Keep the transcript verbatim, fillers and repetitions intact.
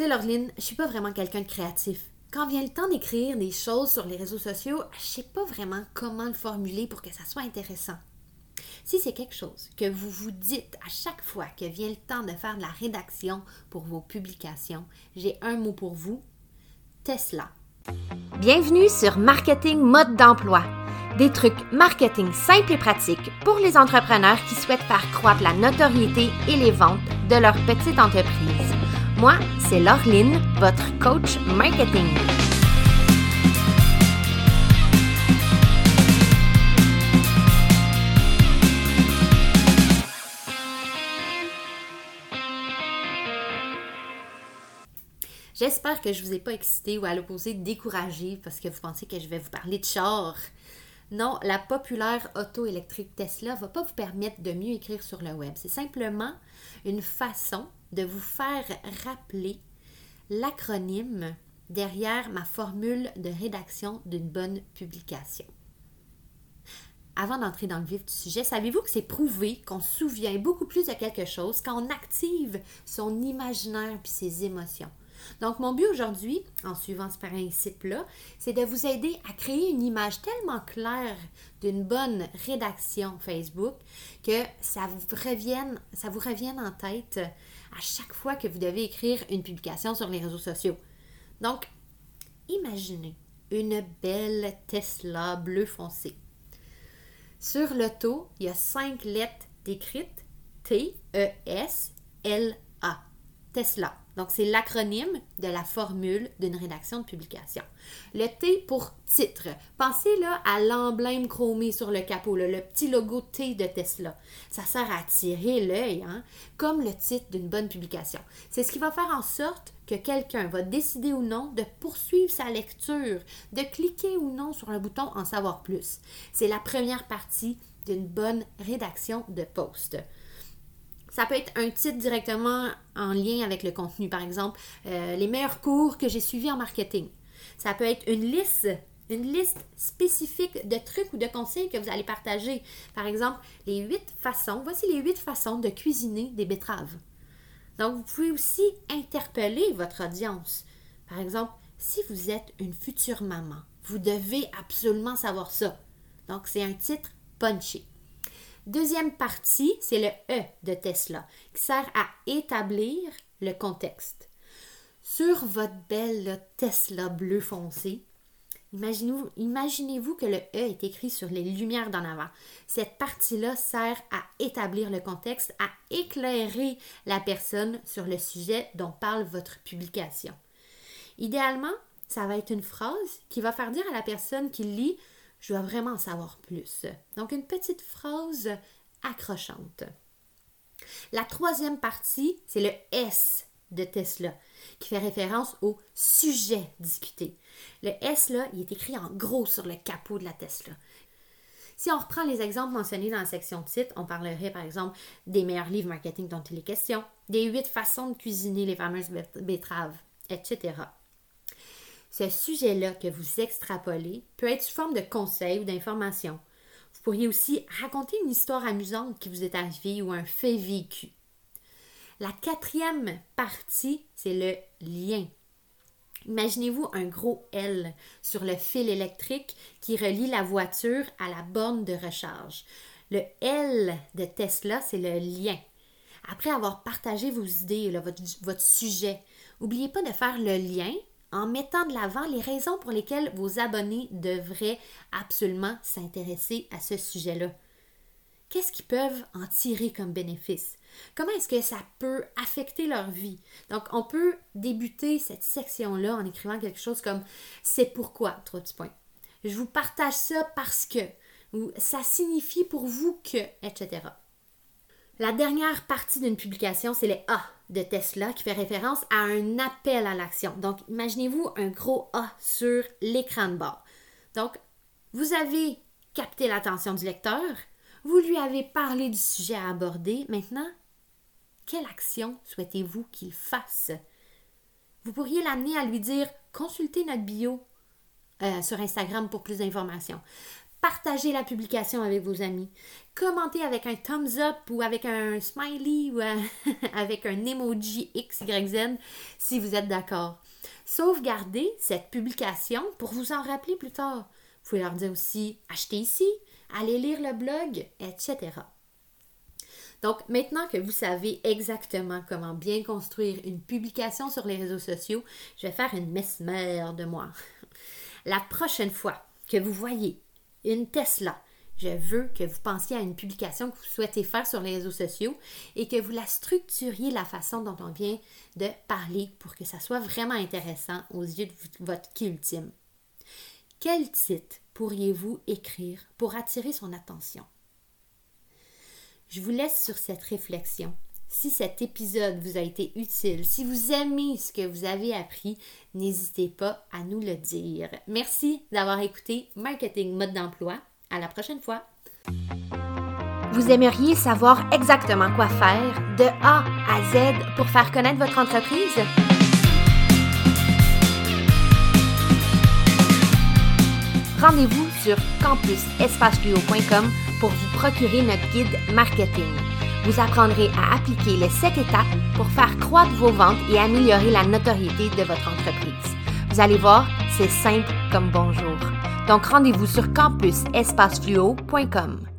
Tu sais, Laureline, je suis pas vraiment quelqu'un de créatif. Quand vient le temps d'écrire des choses sur les réseaux sociaux, je sais pas vraiment comment le formuler pour que ça soit intéressant. Si c'est quelque chose que vous vous dites à chaque fois que vient le temps de faire de la rédaction pour vos publications, j'ai un mot pour vous, Tesla. Bienvenue sur Marketing Mode d'Emploi. Des trucs marketing simples et pratiques pour les entrepreneurs qui souhaitent faire croître la notoriété et les ventes de leur petite entreprise. Moi, c'est Laureline, votre coach marketing. J'espère que je ne vous ai pas excité ou à l'opposé découragé parce que vous pensez que je vais vous parler de char. Non, la populaire auto électrique Tesla ne va pas vous permettre de mieux écrire sur le web. C'est simplement une façon de vous faire rappeler l'acronyme derrière ma formule de rédaction d'une bonne publication. Avant d'entrer dans le vif du sujet, savez-vous que c'est prouvé qu'on se souvient beaucoup plus de quelque chose quand on active son imaginaire puis ses émotions? Donc, mon but aujourd'hui, en suivant ce principe-là, c'est de vous aider à créer une image tellement claire d'une bonne rédaction Facebook que ça vous revienne, ça vous revienne en tête à chaque fois que vous devez écrire une publication sur les réseaux sociaux. Donc, imaginez une belle Tesla bleu foncé. Sur le dos, il y a cinq lettres décrites, T E S L A, Tesla. Donc, c'est l'acronyme de la formule d'une rédaction de publication. Le T pour titre. Pensez là, à l'emblème chromé sur le capot, là, le petit logo T de Tesla. Ça sert à attirer l'œil, hein, comme le titre d'une bonne publication. C'est ce qui va faire en sorte que quelqu'un va décider ou non de poursuivre sa lecture, de cliquer ou non sur le bouton « En savoir plus ». C'est la première partie d'une bonne rédaction de post. Ça peut être un titre directement en lien avec le contenu, par exemple, euh, les meilleurs cours que j'ai suivis en marketing. Ça peut être une liste, une liste spécifique de trucs ou de conseils que vous allez partager. Par exemple, les huit façons, voici les huit façons de cuisiner des betteraves. Donc, vous pouvez aussi interpeller votre audience. Par exemple, si vous êtes une future maman, vous devez absolument savoir ça. Donc, c'est un titre punchy. Deuxième partie, c'est le E de Tesla, qui sert à établir le contexte. Sur votre belle Tesla bleu foncé, imaginez-vous, imaginez-vous que le E est écrit sur les lumières d'en avant. Cette partie-là sert à établir le contexte, à éclairer la personne sur le sujet dont parle votre publication. Idéalement, ça va être une phrase qui va faire dire à la personne qui lit « Je dois vraiment en savoir plus. » Donc, une petite phrase accrochante. La troisième partie, c'est le S de Tesla, qui fait référence au sujet discuté. Le S, là, il est écrit en gros sur le capot de la Tesla. Si on reprend les exemples mentionnés dans la section titre, on parlerait, par exemple, des meilleurs livres marketing dont il est question, des huit façons de cuisiner les fameuses betteraves, et cetera. Ce sujet-là que vous extrapolez peut être sous forme de conseils ou d'informations. Vous pourriez aussi raconter une histoire amusante qui vous est arrivée ou un fait vécu. La quatrième partie, c'est le lien. Imaginez-vous un gros L sur le fil électrique qui relie la voiture à la borne de recharge. Le L de Tesla, c'est le lien. Après avoir partagé vos idées, là, votre, votre sujet, n'oubliez pas de faire le lien en mettant de l'avant les raisons pour lesquelles vos abonnés devraient absolument s'intéresser à ce sujet-là. Qu'est-ce qu'ils peuvent en tirer comme bénéfice? Comment est-ce que ça peut affecter leur vie? Donc, on peut débuter cette section-là en écrivant quelque chose comme « C'est pourquoi » trois petits points. « Je vous partage ça parce que » ou « Ça signifie pour vous que » et cetera. La dernière partie d'une publication, c'est les « A » de Tesla qui fait référence à un appel à l'action. Donc, imaginez-vous un gros A sur l'écran de bord. Donc, vous avez capté l'attention du lecteur, vous lui avez parlé du sujet à aborder. Maintenant, quelle action souhaitez-vous qu'il fasse? Vous pourriez l'amener à lui dire « Consultez notre bio euh, sur Instagram pour plus d'informations ». Partagez la publication avec vos amis. Commentez avec un thumbs up ou avec un smiley ou avec un emoji X Y Z si vous êtes d'accord. Sauvegardez cette publication pour vous en rappeler plus tard. Vous pouvez leur dire aussi « achetez ici », « allez lire le blog », et cetera. Donc, maintenant que vous savez exactement comment bien construire une publication sur les réseaux sociaux, je vais faire une mesmère de moi. La prochaine fois que vous voyez une Tesla, je veux que vous pensiez à une publication que vous souhaitez faire sur les réseaux sociaux et que vous la structuriez de la façon dont on vient de parler pour que ça soit vraiment intéressant aux yeux de votre qui ultime. Quel titre pourriez-vous écrire pour attirer son attention? Je vous laisse sur cette réflexion. Si cet épisode vous a été utile, si vous aimez ce que vous avez appris, n'hésitez pas à nous le dire. Merci d'avoir écouté Marketing Mode d'Emploi. À la prochaine fois! Vous aimeriez savoir exactement quoi faire de A à Z pour faire connaître votre entreprise? Rendez-vous sur campus espace fluo point com pour vous procurer notre guide marketing. Vous apprendrez à appliquer les sept étapes pour faire croître vos ventes et améliorer la notoriété de votre entreprise. Vous allez voir, c'est simple comme bonjour. Donc rendez-vous sur campus espace fluo point com.